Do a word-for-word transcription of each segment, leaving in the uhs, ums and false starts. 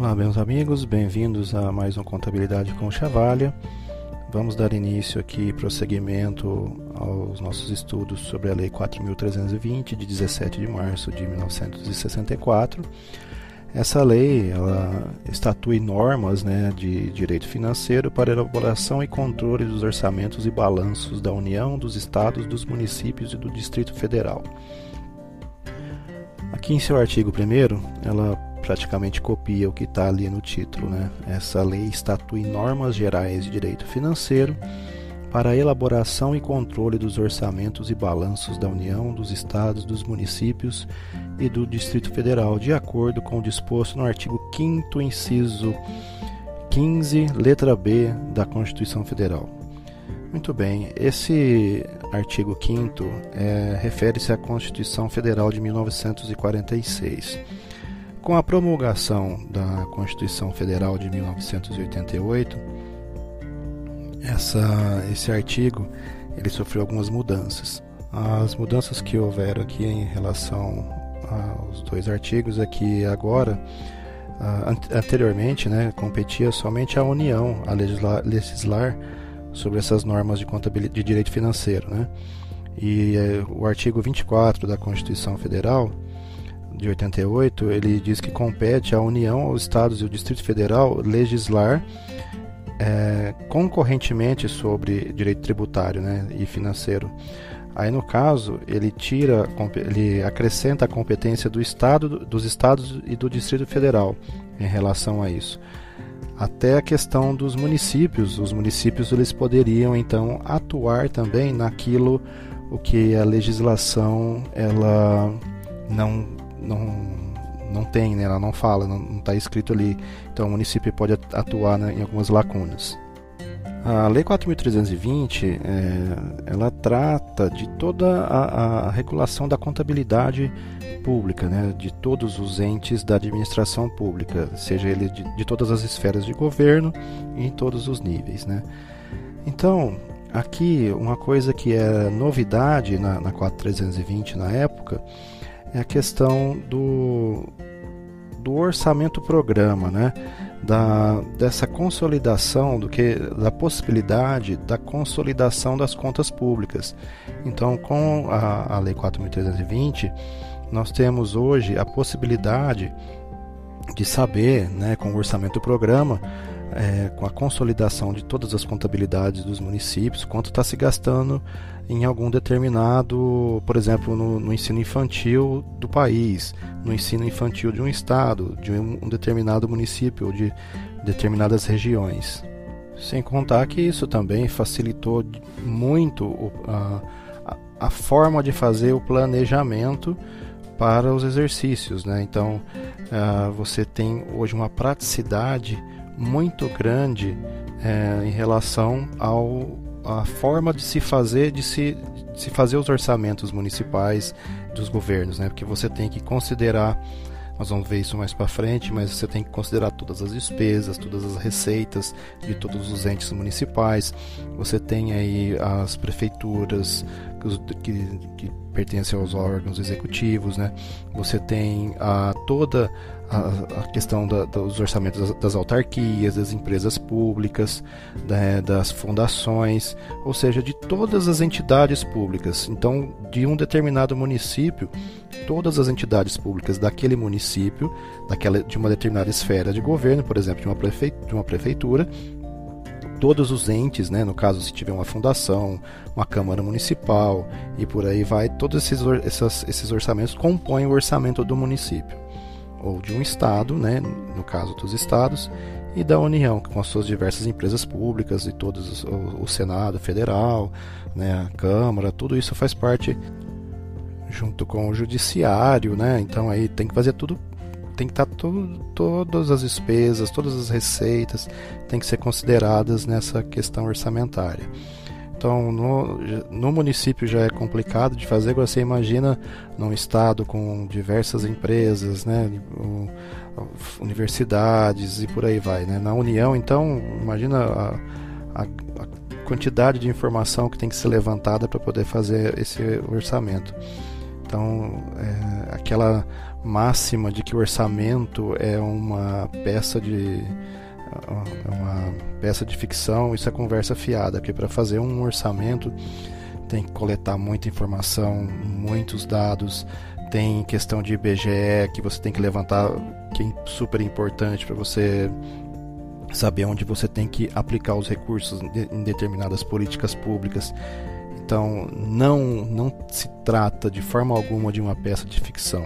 Olá meus amigos, bem-vindos a mais um Contabilidade com Chavalha. Vamos dar início aqui, prosseguimento aos nossos estudos sobre a Lei quatro mil trezentos e vinte de dezessete de março de mil novecentos e sessenta e quatro. Essa lei ela estatui normas, né, de direito financeiro para elaboração e controle dos orçamentos e balanços da União, dos Estados, dos municípios e do Distrito Federal. Aqui em seu artigo primeiro, ela praticamente copia o que está ali no título, né? Essa lei estatui normas gerais de direito financeiro para elaboração e controle dos orçamentos e balanços da União, dos Estados, dos municípios e do Distrito Federal, de acordo com o disposto no artigo quinto, inciso quinze, letra B da Constituição Federal. Muito bem, esse artigo quinto é, refere-se à Constituição Federal de mil novecentos e quarenta e seis. Com a promulgação da Constituição Federal de mil novecentos e oitenta e oito, Essa, esse artigo ele sofreu algumas mudanças. As mudanças que houveram aqui em relação aos dois artigos é que agora, anteriormente, né, competia somente a União a legislar, legislar sobre essas normas de, contabilidade, de direito financeiro, né? E o artigo vinte e quatro da Constituição Federal de oitenta e oito, ele diz que compete à União, aos Estados e ao Distrito Federal legislar É, concorrentemente sobre direito tributário, né, e financeiro. Aí no caso ele tira, ele acrescenta a competência do Estado, dos Estados e do Distrito Federal em relação a isso. Até a questão dos municípios, os municípios eles poderiam então atuar também naquilo o que a legislação ela não não não tem, né? Ela não fala, não está escrito ali. Então o município pode atuar, né, em algumas lacunas. A Lei quatro mil trezentos e vinte, é, ela trata de toda a, a regulação da contabilidade pública, né, de todos os entes da administração pública, seja ele de, de todas as esferas de governo e em todos os níveis, né? Então, aqui uma coisa que era novidade na, na quatro mil trezentos e vinte na época é a questão do, do orçamento-programa, né? da, dessa consolidação, do que, da possibilidade da consolidação das contas públicas. Então, com a, a Lei quatro mil trezentos e vinte, nós temos hoje a possibilidade de saber, né, com o orçamento-programa, é, com a consolidação de todas as contabilidades dos municípios, quanto está se gastando em algum determinado, por exemplo, no, no ensino infantil do país, no ensino infantil de um estado, de um determinado município ou de determinadas regiões. Sem contar que isso também facilitou muito a, a, a forma de fazer o planejamento para os exercícios, né? Então, uh, você tem hoje uma praticidade muito grande é, em relação ao a forma de se fazer de se, de se fazer os orçamentos municipais dos governos, né? Porque você tem que considerar, nós vamos ver isso mais para frente, mas você tem que considerar todas as despesas, todas as receitas de todos os entes municipais. Você tem aí as prefeituras que, que pertencem aos órgãos executivos, né? Você tem a, toda a, a questão da, dos orçamentos das, das autarquias, das empresas públicas, né, das fundações, ou seja, de todas as entidades públicas. Então, de um determinado município, todas as entidades públicas daquele município, daquela, de uma determinada esfera de governo, por exemplo, de uma, prefe, de uma prefeitura, todos os entes, né, no caso se tiver uma fundação, uma Câmara Municipal e por aí vai, todos esses, or- essas, esses orçamentos compõem o orçamento do município, ou de um estado, né, no caso dos estados, e da União, com as suas diversas empresas públicas e todos, o, o Senado Federal, né, a Câmara, tudo isso faz parte junto com o Judiciário, né? Então aí tem que fazer tudo. Tem que estar tudo, todas as despesas, todas as receitas tem que ser consideradas nessa questão orçamentária. Então, no, no município já é complicado de fazer, agora você imagina num estado com diversas empresas, né, universidades e por aí vai, né? Na União, então, imagina a, a, a quantidade de informação que tem que ser levantada para poder fazer esse orçamento. Então, é, aquela máxima de que o orçamento é uma peça de uma peça de ficção, isso é conversa fiada, porque para fazer um orçamento tem que coletar muita informação, muitos dados, tem questão de I B G E que você tem que levantar, que é super importante para você saber onde você tem que aplicar os recursos em determinadas políticas públicas. Então, não, não se trata de forma alguma de uma peça de ficção.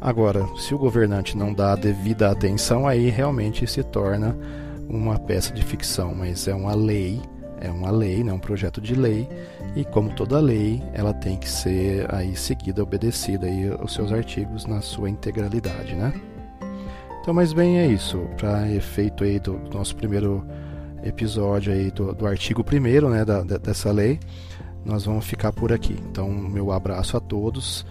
Agora, se o governante não dá a devida atenção, aí realmente se torna uma peça de ficção, mas é uma lei, é uma lei, não é um projeto de lei, e como toda lei, ela tem que ser aí seguida, obedecida aí os seus artigos na sua integralidade, né? Então, mas bem, é isso. Para efeito aí do nosso primeiro episódio aí do, do artigo primeiro, né, da, dessa lei, nós vamos ficar por aqui. Então, meu abraço a todos.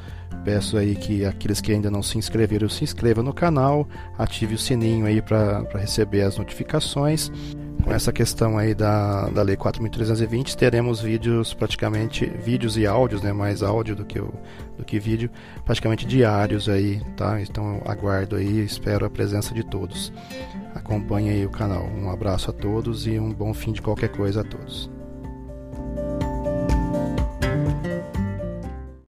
Peço aí que aqueles que ainda não se inscreveram, se inscrevam no canal, ative o sininho aí para receber as notificações. Com essa questão aí da, da Lei quatro mil trezentos e vinte, teremos vídeos praticamente, vídeos e áudios, né, mais áudio do que, o, do que vídeo, praticamente diários aí, tá? Então aguardo aí, espero a presença de todos. Acompanhe aí o canal. Um abraço a todos e um bom fim de qualquer coisa a todos.